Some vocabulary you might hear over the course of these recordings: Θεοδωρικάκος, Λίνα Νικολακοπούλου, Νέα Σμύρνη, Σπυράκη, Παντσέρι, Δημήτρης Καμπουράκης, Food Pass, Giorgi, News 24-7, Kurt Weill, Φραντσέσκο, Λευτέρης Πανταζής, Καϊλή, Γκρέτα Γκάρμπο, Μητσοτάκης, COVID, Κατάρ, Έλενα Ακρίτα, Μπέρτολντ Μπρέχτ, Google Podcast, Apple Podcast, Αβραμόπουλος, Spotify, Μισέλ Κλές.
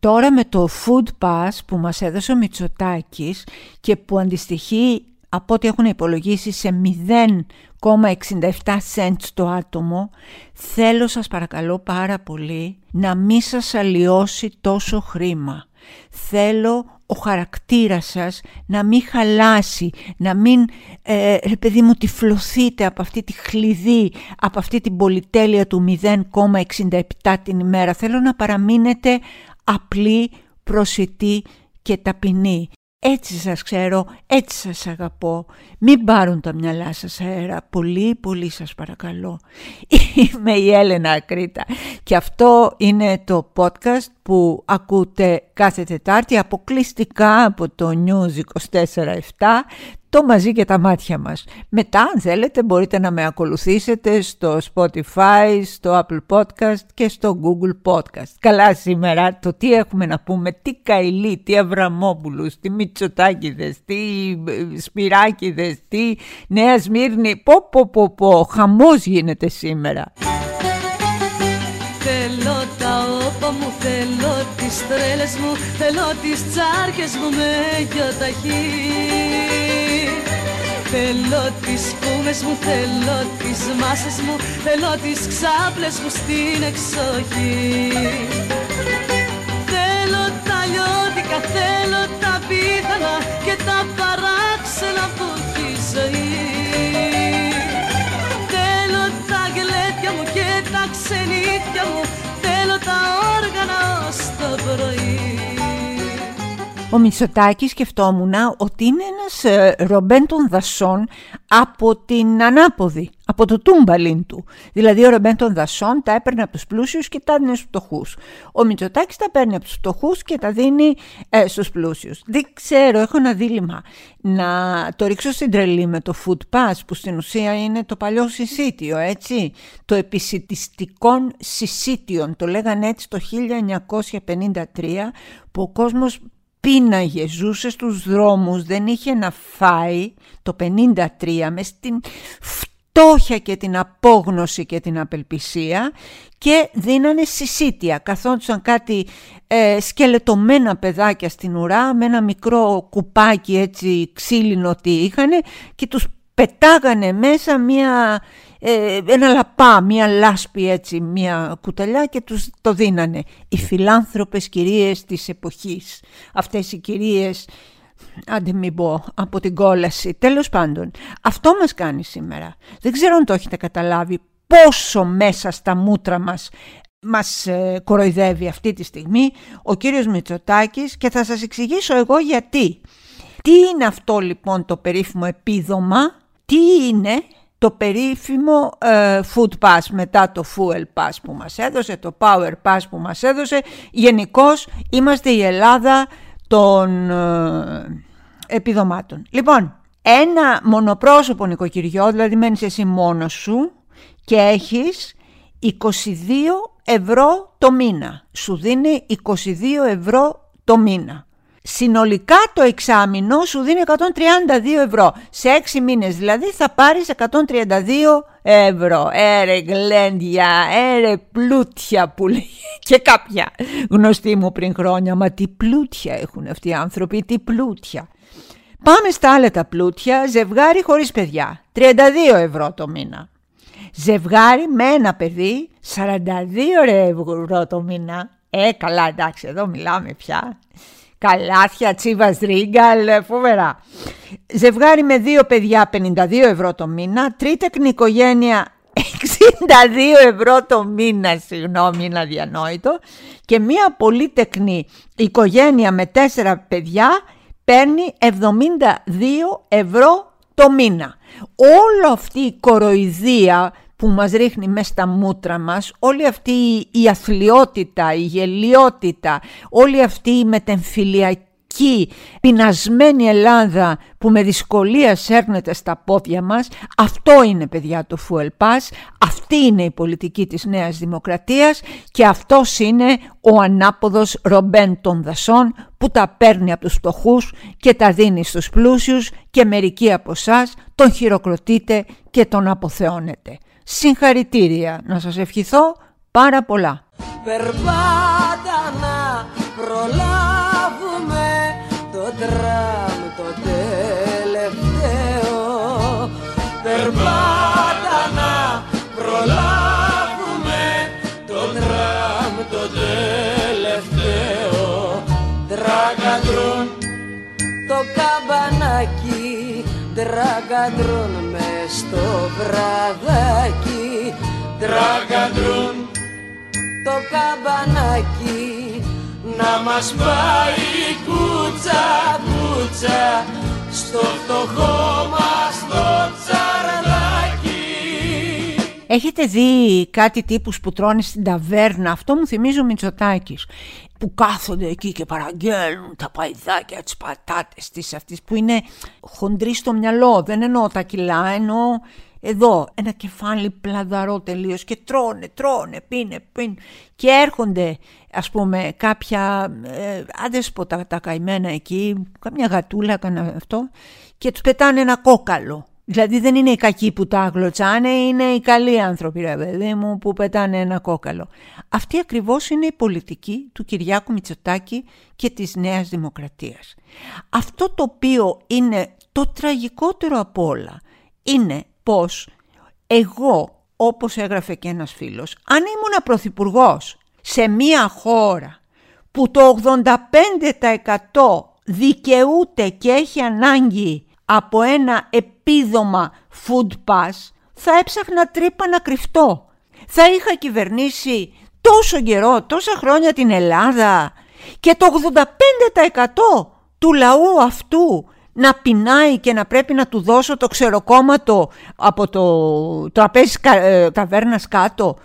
Τώρα με το Food Pass που μας έδωσε ο Μητσοτάκης και που αντιστοιχεί από ό,τι έχουν υπολογίσει σε 0,67 cents το άτομο, θέλω σας παρακαλώ πάρα πολύ να μην σας αλλοιώσει τόσο χρήμα. Θέλω ο χαρακτήρας σας να μην χαλάσει, να μην, ρε παιδί μου, τυφλωθείτε από αυτή τη χλιδί, από αυτή την πολυτέλεια του 0,67 την ημέρα. Θέλω να παραμείνετε απλή, προσιτή και ταπεινή. Έτσι σας ξέρω, έτσι σας αγαπώ. Μην πάρουν τα μυαλά σας αέρα. Πολύ, πολύ σας παρακαλώ. Είμαι η Έλενα Ακρίτα και αυτό είναι το podcast που ακούτε κάθε Τετάρτη αποκλειστικά από το News 24-7, το μαζί και τα μάτια μας. Μετά, αν θέλετε, μπορείτε να με ακολουθήσετε στο Spotify, στο Apple Podcast και στο Google Podcast. Καλά, σήμερα το τι έχουμε να πούμε, τι Καϊλή, τι Αβραμόπουλους, τι Μητσοτάκηδες, τι Σπυράκηδες, τι Νέα Σμύρνη, πω, χαμός γίνεται σήμερα. Θέλω τα όπα μου, θέλω τις τρέλες μου, θέλω τις τσάρκες μου με γιοταχή. Θέλω τις κούμες μου, θέλω τις μάσες μου, θέλω τις ξάπλες μου στην εξοχή. Θέλω τα λιώτικα, θέλω τα πίθανα και τα παράξενα που έχει η ζωή. Ξενύχια μου, θέλω τα όργανα ως το πρωί. Ο Μητσοτάκης, σκεφτόμουν ότι είναι ένας ρομπέν των δασών από την ανάποδη, από το τούμπαλιν του. Δηλαδή ο ρομπέν των δασών τα έπαιρνε από τους πλούσιους και τα δίνει στους φτωχούς. Ο Μητσοτάκης τα παίρνει από τους φτωχούς και τα δίνει στους πλούσιους. Δεν ξέρω, έχω ένα δίλημμα. Να το ρίξω στην τρελή με το Food Pass που στην ουσία είναι το παλιό συσίτιο, έτσι. Το επισιτιστικών συσίτιων, το λέγανε έτσι το 1953, που ο κόσμος πίναγε, ζούσε στους δρόμους, δεν είχε να φάει το 1953 με στην φτώχεια και την απόγνωση και την απελπισία και δίνανε συσίτια. Καθόντουσαν κάτι σκελετωμένα παιδάκια στην ουρά με ένα μικρό κουπάκι έτσι ξύλινο τι είχανε και τους πετάγανε μέσα ένα λαπά, μία λάσπη έτσι, μία κουταλιά και τους το δίνανε. Οι φιλάνθρωπες κυρίες της εποχής. Αυτές οι κυρίες, άντε μην πω, από την κόλαση. Τέλος πάντων, αυτό μας κάνει σήμερα. Δεν ξέρω αν το έχετε καταλάβει πόσο μέσα στα μούτρα μας κοροϊδεύει αυτή τη στιγμή ο κύριος Μητσοτάκης και θα σας εξηγήσω εγώ γιατί. Τι είναι αυτό λοιπόν το περίφημο επίδομα, τι είναι το περίφημο food pass μετά το fuel pass που μας έδωσε, το power pass που μας έδωσε. Γενικώς είμαστε η Ελλάδα των επιδομάτων. Λοιπόν, ένα μονοπρόσωπο νοικοκυριό, δηλαδή μένεις εσύ μόνος σου και έχεις 22 ευρώ το μήνα. Σου δίνει 22 ευρώ το μήνα. Συνολικά το εξάμηνο σου δίνει 132 ευρώ. Σε 6 μήνες δηλαδή θα πάρεις 132 ευρώ. Έρε γλέντια, έρε πλούτια που λέει και κάποια γνωστή μου πριν χρόνια. Μα τι πλούτια έχουν αυτοί οι άνθρωποι, τι πλούτια. Πάμε στα άλλα τα πλούτια. Ζευγάρι χωρίς παιδιά, 32 ευρώ το μήνα. Ζευγάρι με ένα παιδί, 42 ευρώ το μήνα. Καλά, εντάξει, εδώ μιλάμε πια. Καλάθια, τσίβας, ρίγκαλ, φοβερά. Ζευγάρι με 2 παιδιά, 52 ευρώ το μήνα. Τρίτεκνη οικογένεια, 62 ευρώ το μήνα. Συγγνώμη, είναι αδιανόητο. Και μία πολύτεκνη οικογένεια με 4 παιδιά παίρνει 72 ευρώ το μήνα. Όλη αυτή η κοροϊδία που μας ρίχνει μέσα στα μούτρα μας, όλη αυτή η αθλιότητα, η γελιότητα, όλη αυτή η μετεμφυλιακή, πεινασμένη Ελλάδα που με δυσκολία σέρνεται στα πόδια μας, αυτό είναι, παιδιά, το fuel pass, αυτή είναι η πολιτική της Νέας Δημοκρατίας και αυτός είναι ο ανάποδος ρομπέν των δασών που τα παίρνει από τους φτωχούς και τα δίνει στους πλούσιους και μερικοί από εσάς τον χειροκροτείτε και τον αποθεώνετε. Συγχαρητήρια, να σας ευχηθώ πάρα πολλά. Περπάτα να προλάβουμε το τραμ το τελευταίο. Περπάτα να προλάβουμε το τραμ το τελευταίο. Τραγκαντρούν το καμπανάκι, τραγκαντρούν μες στο βραδάκι. Τραγκαντρούν το καμπανάκι, να μας πάει κούτσα κούτσα στο φτωχό μας το τσαρδάκι. Έχετε δει κάτι τύπους που τρώνε στην ταβέρνα? Αυτό μου θυμίζει ο Μητσοτάκης, που κάθονται εκεί και παραγγέλνουν τα παϊδάκια, τις πατάτες της αυτής που είναι χοντρή στο μυαλό. Δεν εννοώ τα κιλά, εννοώ εδώ ένα κεφάλι πλαδαρό τελείως, και τρώνε, πίνε και έρχονται, ας πούμε, κάποια άδεσποτα τα καημένα εκεί, καμιά γατούλα, κανένα αυτό, και τους πετάνε ένα κόκαλο. Δηλαδή δεν είναι οι κακοί που τα γλωτσάνε, είναι οι καλοί άνθρωποι, ρε παιδί μου, που πετάνε ένα κόκαλο. Αυτή ακριβώς είναι η πολιτική του Κυριάκου Μητσοτάκη και της Νέας Δημοκρατίας. Αυτό το οποίο είναι το τραγικότερο απ' όλα είναι πως εγώ, όπως έγραφε και ένας φίλος, αν ήμουν πρωθυπουργός σε μια χώρα που το 85% δικαιούται και έχει ανάγκη από ένα επίδομα Food Pass, θα έψαχνα τρύπα να κρυφτώ. Θα είχα κυβερνήσει τόσο καιρό, τόσα χρόνια την Ελλάδα, και το 85% του λαού αυτού να πεινάει και να πρέπει να του δώσω το ξεροκόμματο από το τραπέζι ταβέρνας κάτω.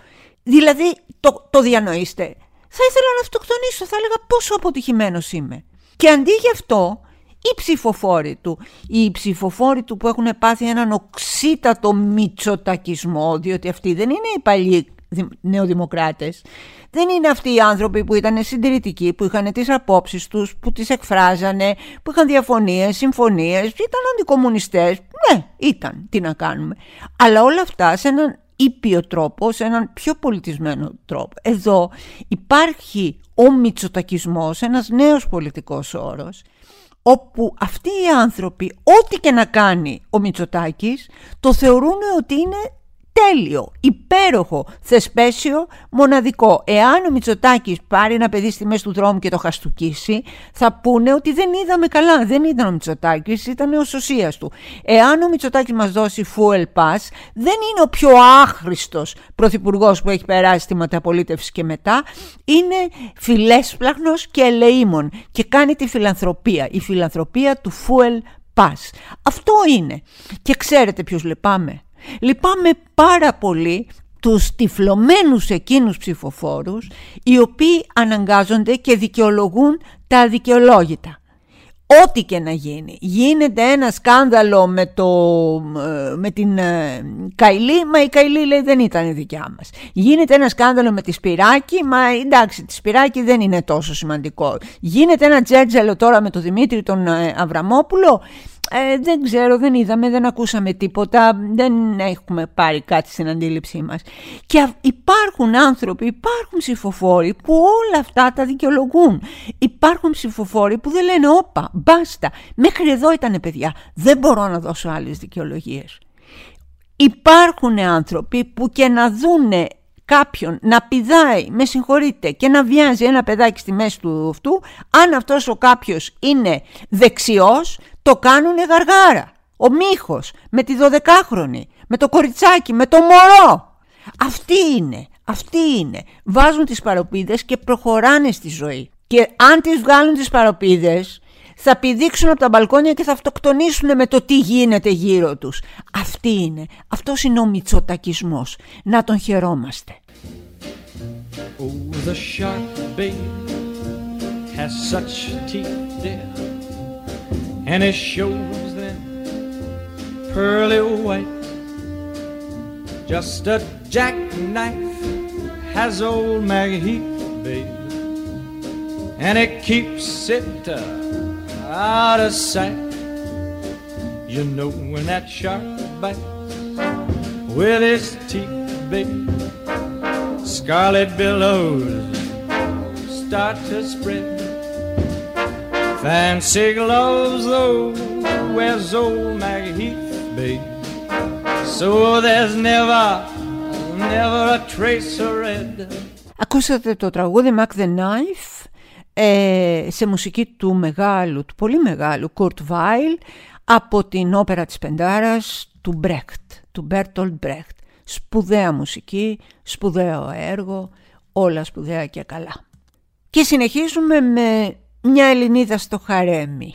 Δηλαδή, το διανοείστε. Θα ήθελα να αυτοκτονήσω, θα έλεγα πόσο αποτυχημένος είμαι. Και αντί γι' αυτό, οι ψηφοφόροι του που έχουν πάθει έναν οξύτατο μητσοτακισμό, διότι αυτοί δεν είναι οι παλιοί νεοδημοκράτες, δεν είναι αυτοί οι άνθρωποι που ήταν συντηρητικοί, που είχαν τις απόψεις τους, που τις εκφράζανε, που είχαν διαφωνίες, συμφωνίες, ήταν αντικομμουνιστές, ναι, ήταν, τι να κάνουμε. Αλλά όλα αυτά σε έναν ήπιο τρόπο, σε έναν πιο πολιτισμένο τρόπο. Εδώ υπάρχει ο μητσοτακισμός, ένας νέος πολιτικός όρος, όπου αυτοί οι άνθρωποι, ό,τι και να κάνει ο Μητσοτάκης, το θεωρούν ότι είναι τέλειο, υπέροχο, θεσπέσιο, μοναδικό. Εάν ο Μητσοτάκης πάρει ένα παιδί στη μέση του δρόμου και το χαστουκίσει, θα πούνε ότι δεν είδαμε καλά, δεν ήταν ο Μητσοτάκης, ήταν ο σωσίας του. Εάν ο Μητσοτάκης μας δώσει fuel pass, δεν είναι ο πιο άχρηστος πρωθυπουργός που έχει περάσει τη μεταπολίτευση και μετά, είναι φιλέσπλαχνος και ελεήμων και κάνει τη φιλανθρωπία, η φιλανθρωπία του fuel pass. Αυτό είναι. Και ξέρετε ποιους λυπάμαι? Λυπάμαι πάρα πολύ τους τυφλωμένους εκείνους ψηφοφόρους, οι οποίοι αναγκάζονται και δικαιολογούν τα αδικαιολόγητα. Ό,τι και να γίνει. Γίνεται ένα σκάνδαλο με την Καϊλή, μα η Καϊλή λέει δεν ήταν η δικιά μας. Γίνεται ένα σκάνδαλο με τη Σπυράκη, μα εντάξει, τη Σπυράκη δεν είναι τόσο σημαντικό. Γίνεται ένα τζέτζελο τώρα με τον Δημήτρη τον Αβραμόπουλο. Δεν ξέρω, δεν είδαμε, δεν ακούσαμε τίποτα, δεν έχουμε πάρει κάτι στην αντίληψή μας. Και υπάρχουν άνθρωποι, υπάρχουν ψηφοφόροι που όλα αυτά τα δικαιολογούν. Υπάρχουν ψηφοφόροι που δεν λένε όπα, μπάστα, μέχρι εδώ ήτανε παιδιά, δεν μπορώ να δώσω άλλες δικαιολογίες. Υπάρχουν άνθρωποι που και να δούνε κάποιον να πηδάει, με συγχωρείτε, και να βιάζει ένα παιδάκι στη μέση του αυτού, αν αυτός ο κάποιος είναι δεξιός, το κάνουνε γαργάρα. Ο Μίχος με τη 12χρονη, με το κοριτσάκι, με το μωρό. Αυτοί είναι. Βάζουν τις παροπίδες και προχωράνε στη ζωή. Και αν τις βγάλουν τις παροπίδες, θα πηδήξουν από τα μπαλκόνια και θα αυτοκτονήσουν με το τι γίνεται γύρω τους. Αυτοί είναι. Αυτός είναι ο μητσοτακισμός. Να τον χαιρόμαστε. Oh, the shark bait has such teeth, dear. And it shows them pearly white. Just a jackknife has old Maggie Heath, babe, and it keeps it out of sight. You know when that shark bites with its teeth, babe, scarlet billows start to spread. Fancy gloves, though, where's old Maggie Heath, babe? So there's never a trace of red. Ακούσατε το τραγούδι Mac the Knife σε μουσική του μεγάλου, του πολύ μεγάλου Kurt Weill, από την όπερα της Πεντάρας του Μπρέχτ, του Μπέρτολντ Μπρέχτ. Σπουδαία μουσική, σπουδαίο έργο, όλα σπουδαία και καλά. Και συνεχίζουμε με μια Ελληνίδα στο χαρέμι.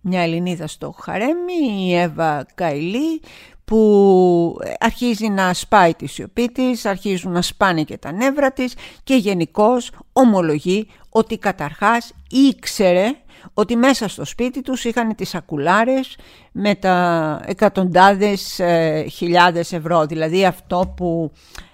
Μια Ελληνίδα στο χαρέμι, η Εύα Καϊλή, που αρχίζει να σπάει τη σιωπή της, αρχίζουν να σπάνε και τα νεύρα της και γενικώς ομολογεί ότι καταρχάς ήξερε ότι μέσα στο σπίτι τους είχαν τις σακουλάρες με τα εκατοντάδες χιλιάδες ευρώ. Δηλαδή αυτό που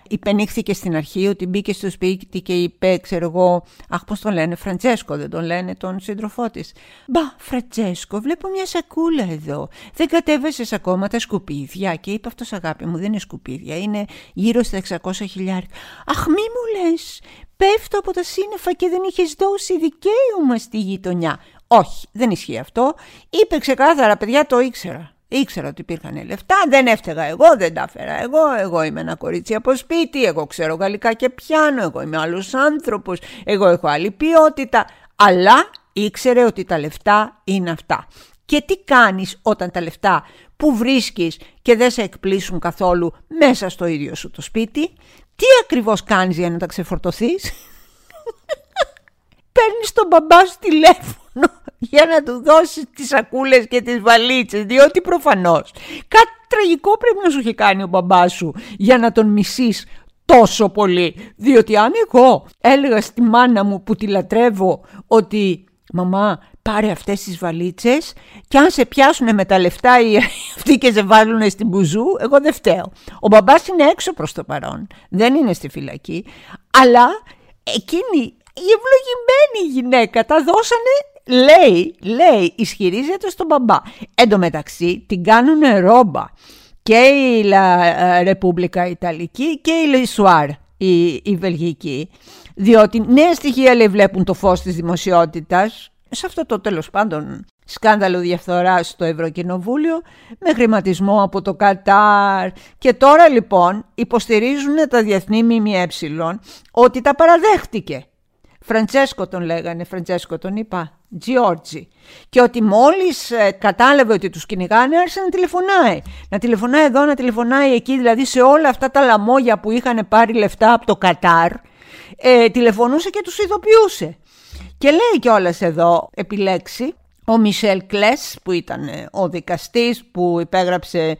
υπενήχθηκε στην αρχή, ότι μπήκε στο σπίτι και είπε, ξέρω εγώ, αχ, πώς τον λένε, Φραντσέσκο, δεν τον λένε τον σύντροφό της. Μπα, Φραντσέσκο, βλέπω μια σακούλα εδώ. Δεν κατέβασες ακόμα τα σκουπίδια? Και είπε αυτός, αγάπη μου, δεν είναι σκουπίδια, είναι γύρω στα 600 χιλιάρικα. Αχ, μη μου λες, πέφτω από τα σύννεφα και δεν είχες δώσει δικαίωμα στη γειτονιά. Όχι, δεν ισχύει αυτό. Είπε ξεκάθαρα, παιδιά, το ήξερα. Ήξερα ότι υπήρχαν λεφτά, δεν έφταιγα εγώ, δεν τα έφερα εγώ, εγώ είμαι ένα κορίτσι από σπίτι, εγώ ξέρω γαλλικά και πιάνω, εγώ είμαι άλλος άνθρωπος, εγώ έχω άλλη ποιότητα. Αλλά ήξερε ότι τα λεφτά είναι αυτά. Και τι κάνεις όταν τα λεφτά που βρίσκεις και δεν σε εκπλήσουν καθόλου μέσα στο ίδιο σου το σπίτι? Τι ακριβώς κάνεις για να τα ξεφορτωθείς? Παίρνεις τον μπαμπά σου τηλέφωνο για να του δώσεις τις σακούλες και τις βαλίτσες, διότι προφανώς κάτι τραγικό πρέπει να σου έχει κάνει ο μπαμπάς σου για να τον μισείς τόσο πολύ. Διότι αν εγώ έλεγα στη μάνα μου που τη λατρεύω ότι «Μαμά, πάρε αυτές τις βαλίτσες και αν σε πιάσουνε με τα λεφτά ή αυτοί και σε βάλουνε στην μπουζού, εγώ δεν φταίω». Ο μπαμπάς είναι έξω προς το παρόν, δεν είναι στη φυλακή, αλλά εκείνη η ευλογημένη γυναίκα τα δώσανε, λέει, ισχυρίζεται στον μπαμπά. Εν τω μεταξύ την κάνουνε ρόμπα και η Ρεπούμπλικα Ιταλική και η Λεσουάρ, η Βελγική, διότι νέα στοιχεία, λέει, βλέπουν το φως της δημοσιότητας σε αυτό το τέλος πάντων σκάνδαλο διαφθοράς στο Ευρωκοινοβούλιο με χρηματισμό από το Κατάρ. Και τώρα λοιπόν υποστηρίζουν τα διεθνή ΜΜΕ ότι τα παραδέχτηκε. Φραντσέσκο τον λέγανε, Φραντσέσκο τον είπα, Giorgi. Και ότι μόλις κατάλαβε ότι τους κυνηγάνε, άρχισε να τηλεφωνάει. Να τηλεφωνάει εδώ, να τηλεφωνάει εκεί, δηλαδή σε όλα αυτά τα λαμόγια που είχαν πάρει λεφτά από το Κατάρ, τηλεφωνούσε και τους ειδοποιούσε. Και λέει κιόλας εδώ, επιλέξει, ο Μισέλ Κλές, που ήταν ο δικαστής που υπέγραψε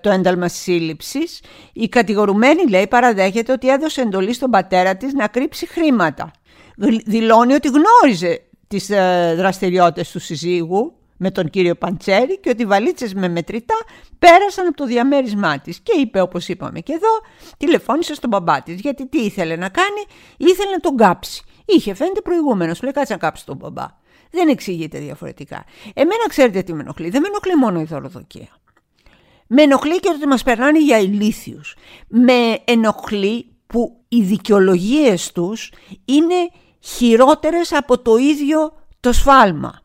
το ένταλμα σύλληψης. Η κατηγορουμένη, λέει, παραδέχεται ότι έδωσε εντολή στον πατέρα της να κρύψει χρήματα. Δηλώνει ότι γνώριζε τις δραστηριότητες του συζύγου με τον κύριο Παντσέρι και ότι οι βαλίτσες με μετρητά πέρασαν από το διαμέρισμά της. Και είπε, όπως είπαμε και εδώ, τηλεφώνησε στον μπαμπά της, γιατί τι ήθελε να κάνει? Ήθελε να τον κάψει. Είχε, φαίνεται, προηγούμενος, λέει, κάτσε να κάψει τον μπαμπά. Δεν εξηγείται διαφορετικά. Εμένα, ξέρετε τι με ενοχλεί? Δεν με ενοχλεί μόνο η δωροδοκία. Με ενοχλεί και ότι μας περνάνε για ηλίθιους. Με ενοχλεί που οι δικαιολογίες τους είναι χειρότερες από το ίδιο το σφάλμα.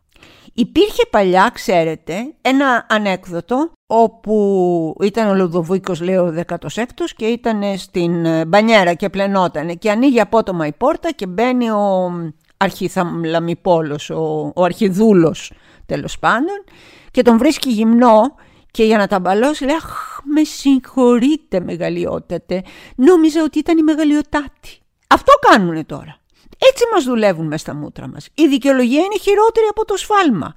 Υπήρχε παλιά, ξέρετε, ένα ανέκδοτο όπου ήταν ο Λουδοβίκος, λέει, ο 16ος και ήταν στην μπανιέρα και πλενότανε και ανοίγει απότομα η πόρτα και μπαίνει ο αρχιθαλαμιπόλος, ο αρχιδούλος, τέλος πάντων, και τον βρίσκει γυμνό. Και για να τα μπαλώσει λέει, αχ, με συγχωρείτε μεγαλειότατε, νόμιζα ότι ήταν η μεγαλειοτάτη. Αυτό κάνουνε τώρα. Έτσι μας δουλεύουν μες στα μούτρα μας. Η δικαιολογία είναι χειρότερη από το σφάλμα.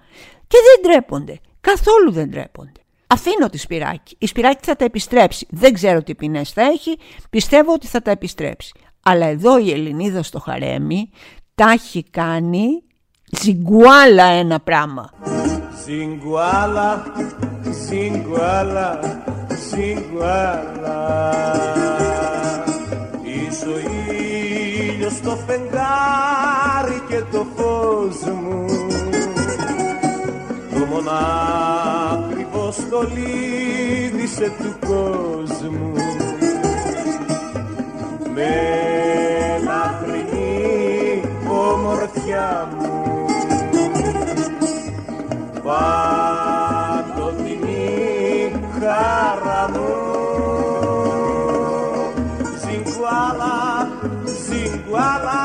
Και δεν ντρέπονται. Καθόλου δεν ντρέπονται. Αφήνω τη Σπυράκη. Η Σπυράκη θα τα επιστρέψει. Δεν ξέρω τι ποινές θα έχει. Πιστεύω ότι θα τα επιστρέψει. Αλλά εδώ η Ελληνίδα στο χαρέμι τα έχει κάνει τσιγκουάλα ένα πράγμα. Τσιγκουάλα, τσιγκουάλα, τσιγκουάλα. Είσαι ο ήλιος στο φεγγάρι και το φως μου, το μονάκριβο στολίδησε του κόσμου. Με λαχρινή ομορφιά μου παντοτινή χαρά μου. Σιγκουάλα, σιγκουάλα,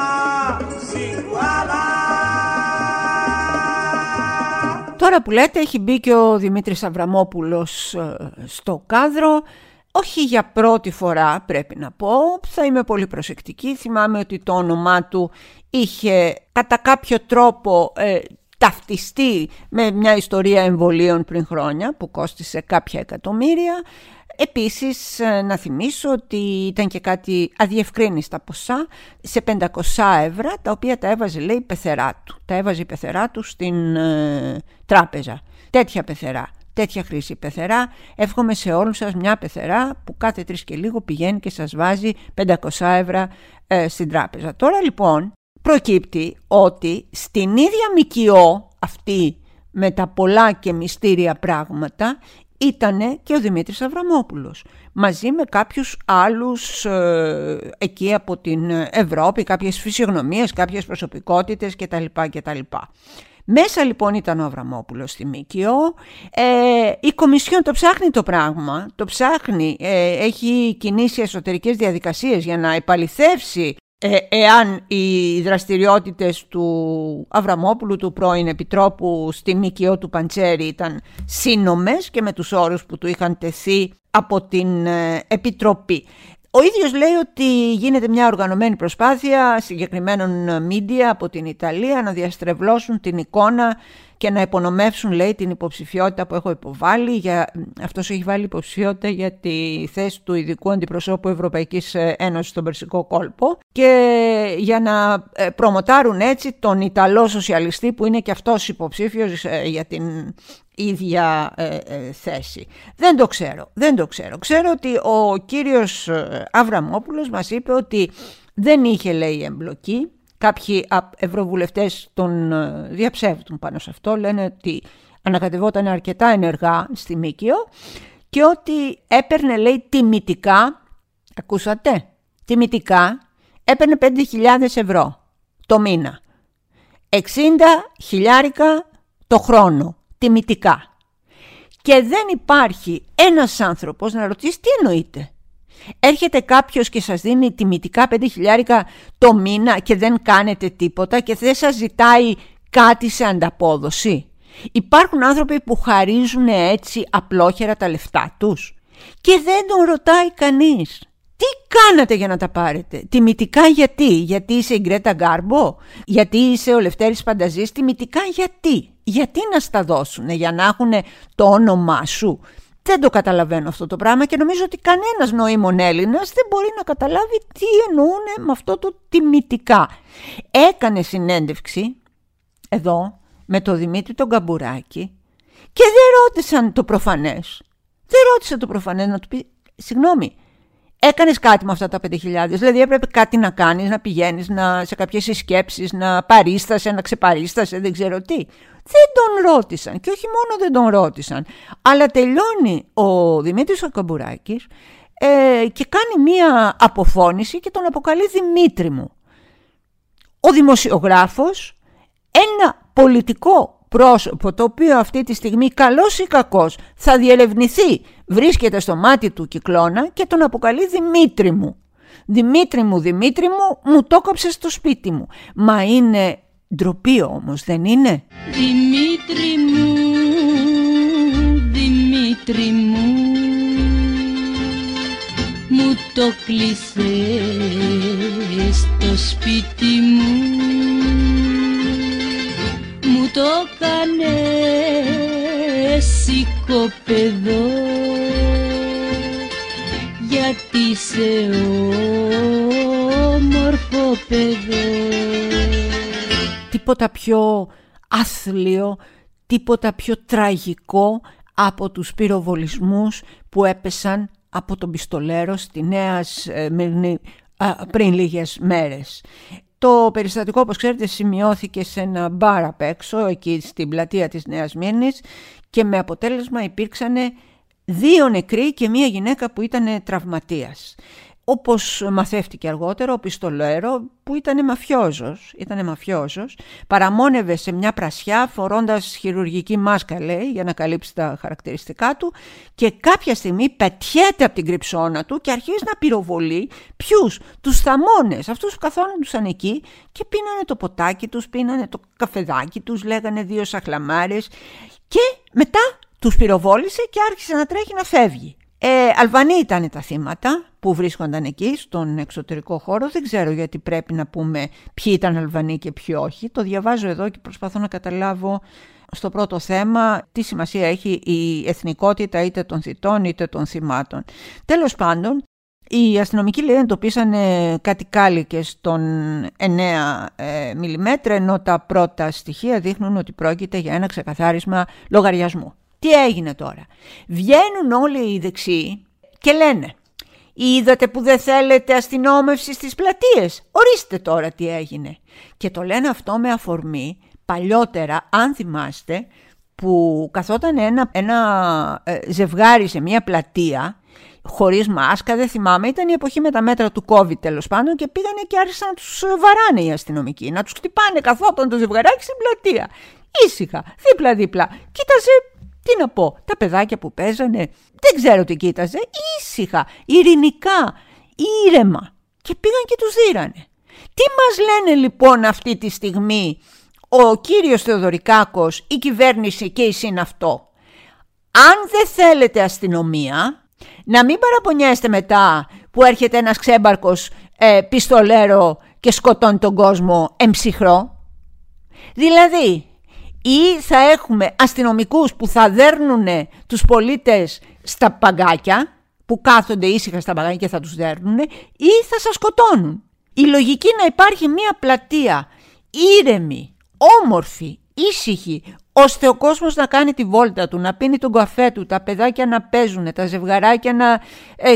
σιγκουάλα. Τώρα που λέτε, έχει μπει και ο Δημήτρης Αβραμόπουλος στο κάδρο. Όχι για πρώτη φορά, πρέπει να πω, θα είμαι πολύ προσεκτική. Θυμάμαι ότι το όνομά του είχε κατά κάποιο τρόπο ταυτιστεί με μια ιστορία εμβολίων πριν χρόνια που κόστισε κάποια εκατομμύρια. Επίσης, να θυμίσω ότι ήταν και κάτι αδιευκρίνιστα ποσά σε 500 ευρώ, τα οποία τα έβαζε, λέει, η πεθερά του. Τα έβαζε η πεθερά του στην τράπεζα. Τέτοια πεθερά. Τέτοια χρήση πεθερά. Εύχομαι σε όλους σας μια πεθερά που κάθε τρεις και λίγο πηγαίνει και σας βάζει 500 ευρώ στην τράπεζα. Τώρα λοιπόν προκύπτει ότι στην ίδια ΜΚΟ αυτή με τα πολλά και μυστήρια πράγματα ήτανε και ο Δημήτρης Αβραμόπουλος μαζί με κάποιους άλλους εκεί από την Ευρώπη, κάποιες φυσιογνωμίες, κάποιες προσωπικότητες κτλ. Κτλ. Μέσα λοιπόν ήταν ο Αβραμόπουλος στη ΜΚΟ, η Κομισιόν το ψάχνει το πράγμα, το ψάχνει, έχει κινήσει εσωτερικές διαδικασίες για να επαληθεύσει εάν οι δραστηριότητες του Αβραμόπουλου, του πρώην επιτρόπου στη ΜΚΟ του Παντσέρι, ήταν σύνομες και με τους όρους που του είχαν τεθεί από την Επιτροπή. Ο ίδιος λέει ότι γίνεται μια οργανωμένη προσπάθεια συγκεκριμένων μίντια από την Ιταλία να διαστρεβλώσουν την εικόνα και να υπονομεύσουν, λέει, την υποψηφιότητα που έχω υποβάλει. Αυτός έχει βάλει υποψηφιότητα για τη θέση του ειδικού αντιπροσώπου Ευρωπαϊκής Ένωσης στον Περσικό Κόλπο και για να προμοτάρουν έτσι τον Ιταλό σοσιαλιστή που είναι και αυτός υποψήφιος για την ίδια θέση. Δεν το ξέρω. Ξέρω ότι ο κύριος Αβραμόπουλος μας είπε ότι δεν είχε, λέει, εμπλοκή. Κάποιοι ευρωβουλευτές τον διαψεύδουν πάνω σε αυτό, λένε ότι ανακατευόταν αρκετά ενεργά στη ΜΚΟ και ότι έπαιρνε, λέει, τιμητικά, ακούσατε, τιμητικά έπαιρνε 5.000 ευρώ το μήνα, 60 χιλιάρικα το χρόνο, τιμητικά. Και δεν υπάρχει ένας άνθρωπος να ρωτήσει τι εννοείται. Έρχεται κάποιος και σας δίνει τιμητικά 5.000 το μήνα και δεν κάνετε τίποτα και δεν σας ζητάει κάτι σε ανταπόδοση. Υπάρχουν άνθρωποι που χαρίζουν έτσι απλόχερα τα λεφτά τους και δεν τον ρωτάει κανείς. Τι κάνατε για να τα πάρετε? Τιμητικά γιατί? Γιατί είσαι η Γκρέτα Γκάρμπο? Γιατί είσαι ο Λευτέρης Πανταζής? Τιμητικά γιατί? Γιατί να στα δώσουν? Για να έχουν το όνομά σου? Δεν το καταλαβαίνω αυτό το πράγμα και νομίζω ότι κανένας νοήμων Έλληνας δεν μπορεί να καταλάβει τι εννοούν με αυτό το τιμητικά. Έκανε συνέντευξη εδώ με τον Δημήτρη τον Καμπουράκη και δεν ρώτησαν το προφανές. Δεν ρώτησε το προφανές να του πει συγγνώμη. Έκανες κάτι με αυτά τα 5.000, δηλαδή έπρεπε κάτι να κάνεις, να πηγαίνεις σε κάποιες συσκέψεις, να παρίστασαι, να ξεπαρίστασαι, δεν ξέρω τι. Δεν τον ρώτησαν και όχι μόνο δεν τον ρώτησαν, αλλά τελειώνει ο Δημήτρης ο Καμπουράκης και κάνει μία αποφώνηση και τον αποκαλεί Δημήτρη μου. Ο δημοσιογράφος, ένα πολιτικό πρόσωπο το οποίο αυτή τη στιγμή, καλός ή κακός, θα διερευνηθεί, βρίσκεται στο μάτι του κυκλώνα και τον αποκαλεί Δημήτρη μου. Δημήτρη μου, μου το κόψες στο σπίτι μου. Μα είναι ντροπή όμως, δεν είναι? Δημήτρη μου, μου το κλείσες στο σπίτι μου. Μου το κάνες οικοπεδό, γιατί σε όμορφο παιδό. Τίποτα πιο άθλιο, τίποτα πιο τραγικό από τους πυροβολισμούς που έπεσαν από τον πιστολέρο στη Νέα Σμύρνη πριν λίγες μέρες. Το περιστατικό, όπως ξέρετε, σημειώθηκε σε ένα μπαρ απ' έξω, εκεί στην πλατεία της Νέας Σμύρνης, και με αποτέλεσμα υπήρξαν 2 νεκροί και μία γυναίκα που ήταν τραυματίας. όπως μαθεύτηκε αργότερα, ο πιστολέρο που ήταν μαφιόζος, παραμόνευε σε μια πρασιά φορώντας χειρουργική μάσκα, λέει, για να καλύψει τα χαρακτηριστικά του, και κάποια στιγμή πετιέται από την κρυψώνα του και αρχίζει να πυροβολεί ποιους? Τους θαμώνες, αυτούς που καθόντουσαν εκεί και πίνανε το ποτάκι τους, πίνανε το καφεδάκι τους, λέγανε δύο σαχλαμάρες, και μετά τους πυροβόλησε και άρχισε να τρέχει να φεύγει. Αλβανοί ήταν τα θύματα που βρίσκονταν εκεί στον εξωτερικό χώρο. Δεν ξέρω γιατί πρέπει να πούμε ποιοι ήταν Αλβανοί και ποιοι όχι. Το διαβάζω εδώ και προσπαθώ να καταλάβω στο πρώτο θέμα τι σημασία έχει η εθνικότητα είτε των θητών είτε των θυμάτων. Τέλος πάντων, οι αστυνομικοί, λέει, εντοπίσανε κάτι κάλικες των 9 mm, ενώ τα πρώτα στοιχεία δείχνουν ότι πρόκειται για ένα ξεκαθάρισμα λογαριασμού. Τι έγινε τώρα? Βγαίνουν όλοι οι δεξιοί και λένε: είδατε που δεν θέλετε αστυνόμευση στις πλατείες? Ορίστε τώρα τι έγινε. Και το λένε αυτό με αφορμή παλιότερα, αν θυμάστε, που καθόταν ένα ζευγάρι σε μια πλατεία χωρίς μάσκα, δεν θυμάμαι, ήταν η εποχή με τα μέτρα του COVID, τέλος πάντων, και πήγανε και άρχισαν να τους βαράνε οι αστυνομικοί, να τους χτυπάνε. Καθόταν το ζευγαράκι στην πλατεία, ήσυχα, δίπλα-δίπλα, κοίταζε. Τι να πω, τα παιδάκια που παίζανε, δεν ξέρω τι κοίταζε, ήσυχα, ειρηνικά, ήρεμα, και πήγαν και τους δίρανε. Τι μας λένε λοιπόν αυτή τη στιγμή ο κύριος Θεοδωρικάκος, η κυβέρνηση και η συναυτό? Αν δεν θέλετε αστυνομία, να μην παραπονιέστε μετά που έρχεται ένας ξέμπαρκος πιστολέρο και σκοτώνει τον κόσμο εμψυχρό. Δηλαδή, ή θα έχουμε αστυνομικούς που θα δέρνουν τους πολίτες στα παγκάκια, που κάθονται ήσυχα στα παγκάκια και θα τους δέρνουν, ή θα σας σκοτώνουν. Η λογική να υπάρχει μια πλατεία ήρεμη, όμορφη, ήσυχη, ώστε ο κόσμος να κάνει τη βόλτα του, να πίνει τον καφέ του, τα παιδάκια να παίζουν, τα ζευγαράκια να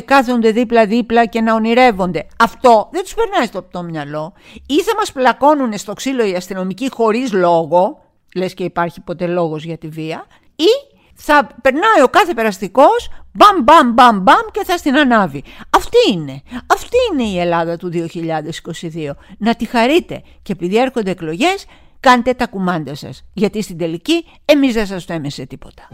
κάθονται δίπλα-δίπλα και να ονειρεύονται. Αυτό δεν τους περνάει στο το μυαλό. Ή θα μας πλακώνουν στο ξύλο οι αστυνομικοί χωρίς λόγο, λες και υπάρχει ποτέ λόγος για τη βία, ή θα περνάει ο κάθε περαστικός μπαμ μπαμ μπαμ μπαμ και θα στην ανάβει. Αυτή είναι η Ελλάδα του 2022. Να τη χαρείτε, και επειδή έρχονται εκλογές κάντε τα κουμάντα σας, γιατί στην τελική εμείς δεν σας το έμεσε τίποτα.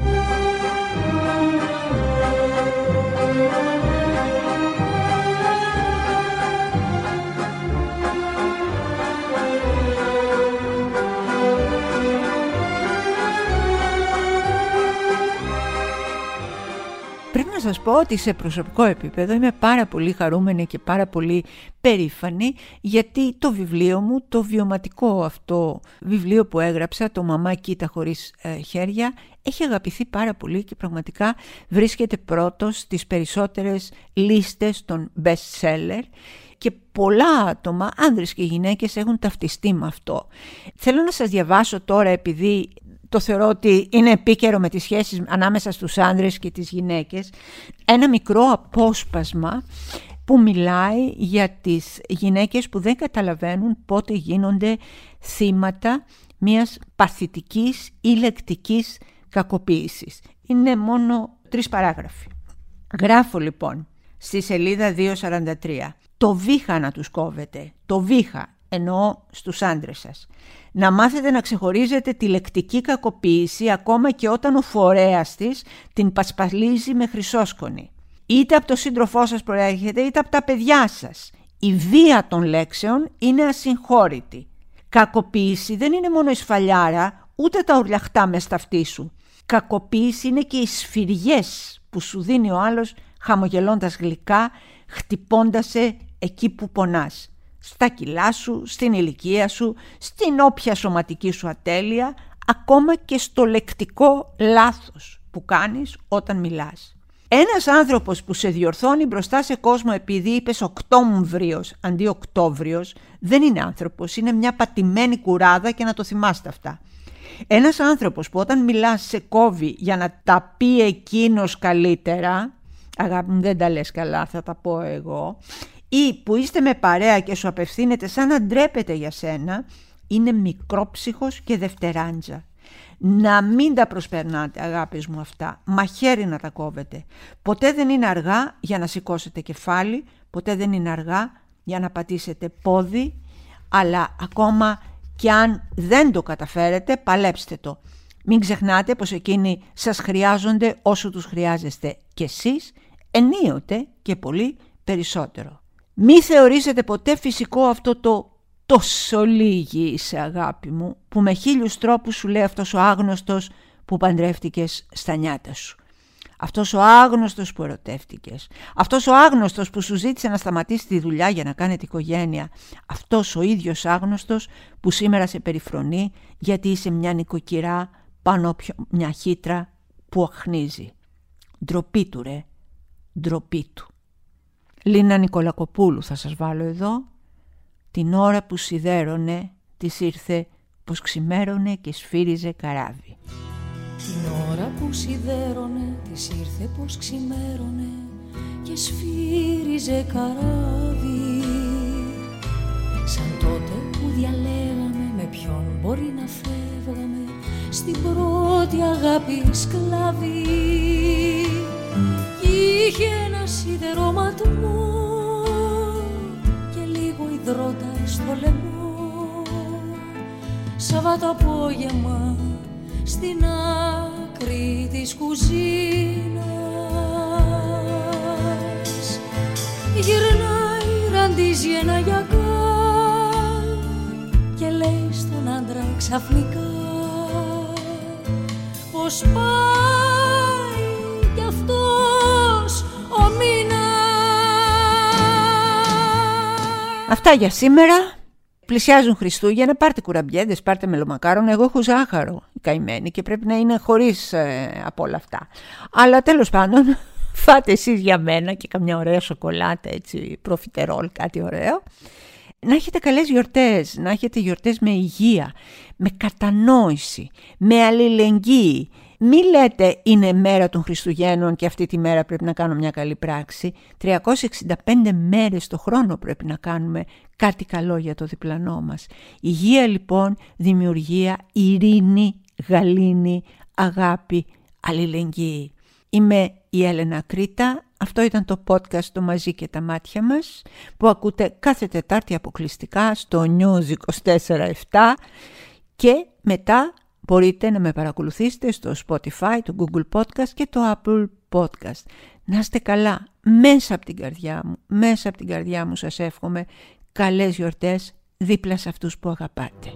Πρέπει να σας πω ότι σε προσωπικό επίπεδο είμαι πάρα πολύ χαρούμενη και πάρα πολύ περήφανη, γιατί το βιβλίο μου, το βιωματικό αυτό βιβλίο που έγραψα, το «Μαμά κοίτα χωρίς χέρια», έχει αγαπηθεί πάρα πολύ και πραγματικά βρίσκεται πρώτος στις περισσότερες λίστες των best seller, και πολλά άτομα, άνδρες και γυναίκες, έχουν ταυτιστεί με αυτό. Θέλω να σας διαβάσω τώρα, επειδή το θεωρώ ότι είναι επίκαιρο με τις σχέσεις ανάμεσα στους άνδρες και τις γυναίκες, ένα μικρό απόσπασμα που μιλάει για τις γυναίκες που δεν καταλαβαίνουν πότε γίνονται θύματα μιας παθητικής ή λεκτικής κακοποίησης. Είναι μόνο 3 παράγραφοι. Γράφω λοιπόν στη σελίδα 243. Το βήχα να τους κόβετε, το βήχα, εννοώ στους άντρες σας. Να μάθετε να ξεχωρίζετε τη λεκτική κακοποίηση ακόμα και όταν ο φορέας της την πασπαλίζει με χρυσόσκονη. Είτε από το σύντροφό σας προέρχεται, είτε από τα παιδιά σας. Η βία των λέξεων είναι ασυγχώρητη. Κακοποίηση δεν είναι μόνο η σφαλιάρα, ούτε τα ουρλιαχτά μες στα αυτή σου. Κακοποίηση είναι και οι σφυριές που σου δίνει ο άλλος, χαμογελώντας γλυκά, χτυπώντας σε εκεί που πονάς. Στα κιλά σου, στην ηλικία σου, στην όποια σωματική σου ατέλεια, ακόμα και στο λεκτικό λάθος που κάνεις όταν μιλάς. Ένας άνθρωπος που σε διορθώνει μπροστά σε κόσμο επειδή είπες Οκτώβριος αντί Οκτώβριος, δεν είναι άνθρωπος, είναι μια πατημένη κουράδα, και να το θυμάστε αυτά. Ένας άνθρωπος που όταν μιλάς σε κόβει για να τα πει εκείνος καλύτερα, αγάπη μου δεν τα λες καλά, θα τα πω εγώ, ή που είστε με παρέα και σου απευθύνεται σαν να ντρέπεται για σένα, είναι μικρόψυχος και δευτεράντζα. Να μην τα προσπερνάτε, αγάπης μου, αυτά. Μαχαίρι να τα κόβετε. Ποτέ δεν είναι αργά για να σηκώσετε κεφάλι, ποτέ δεν είναι αργά για να πατήσετε πόδι, αλλά ακόμα και αν δεν το καταφέρετε, παλέψτε το. Μην ξεχνάτε πως εκείνοι σας χρειάζονται όσο τους χρειάζεστε κι εσείς, ενίοτε και πολύ περισσότερο. Μη θεωρήσετε ποτέ φυσικό αυτό το «τόσο λίγη είσαι αγάπη μου» που με 1000 τρόπους σου λέει αυτός ο άγνωστος που παντρεύτηκες στα νιάτα σου. Αυτός ο άγνωστος που ερωτεύτηκες. Αυτός ο άγνωστος που σου ζήτησε να σταματήσει τη δουλειά για να κάνετε οικογένεια. Αυτός ο ίδιος άγνωστος που σήμερα σε περιφρονεί γιατί είσαι μια νοικοκυρά πάνω από μια χύτρα που αχνίζει. Ντροπή του ρε, ντροπή του. Λίνα Νικολακοπούλου θα σας βάλω εδώ. Την ώρα που σιδέρωνε της ήρθε πως ξημέρωνε και σφύριζε καράβι. Την ώρα που σιδέρωνε της ήρθε πως ξημέρωνε και σφύριζε καράβι. Σαν τότε που διαλέγαμε με ποιον μπορεί να φεύγαμε, στην πρώτη αγάπη σκλάβη. Είχε ένα σιδερωματμό και λίγο υδρότα στο λαιμό. Σαββατοαπόγευμα στην άκρη της κουζίνας γυρνάει, ραντίζει ένα γιακά και λέει στον άντρα ξαφνικά πως πάει κι αυτός ο μήνας. Αυτά για σήμερα. Πλησιάζουν Χριστούγεννα, πάρτε κουραμπιέδες, πάρτε μελομακάρονα. Εγώ έχω ζάχαρο, καημένη, και πρέπει να είναι χωρίς από όλα αυτά. Αλλά τέλος πάντων, φάτε εσείς για μένα και καμιά ωραία σοκολάτα, έτσι, προφιτερόλ, κάτι ωραίο. Να έχετε καλές γιορτές, να έχετε γιορτές με υγεία, με κατανόηση, με αλληλεγγύη. Μη λέτε είναι μέρα των Χριστουγέννων και αυτή τη μέρα πρέπει να κάνω μια καλή πράξη. 365 μέρες το χρόνο πρέπει να κάνουμε κάτι καλό για το διπλανό μας. Υγεία λοιπόν, δημιουργία, ειρήνη, γαλήνη, αγάπη, αλληλεγγύη. Είμαι η Έλενα Ακρίτα. Αυτό ήταν το podcast «Το μαζί και τα μάτια μας» που ακούτε κάθε Τετάρτη αποκλειστικά στο News 24-7 και μετά μπορείτε να με παρακολουθήσετε στο Spotify, το Google Podcast και το Apple Podcast. Να είστε καλά, μέσα από την καρδιά μου, μέσα από την καρδιά μου σας εύχομαι καλές γιορτές δίπλα σε αυτούς που αγαπάτε.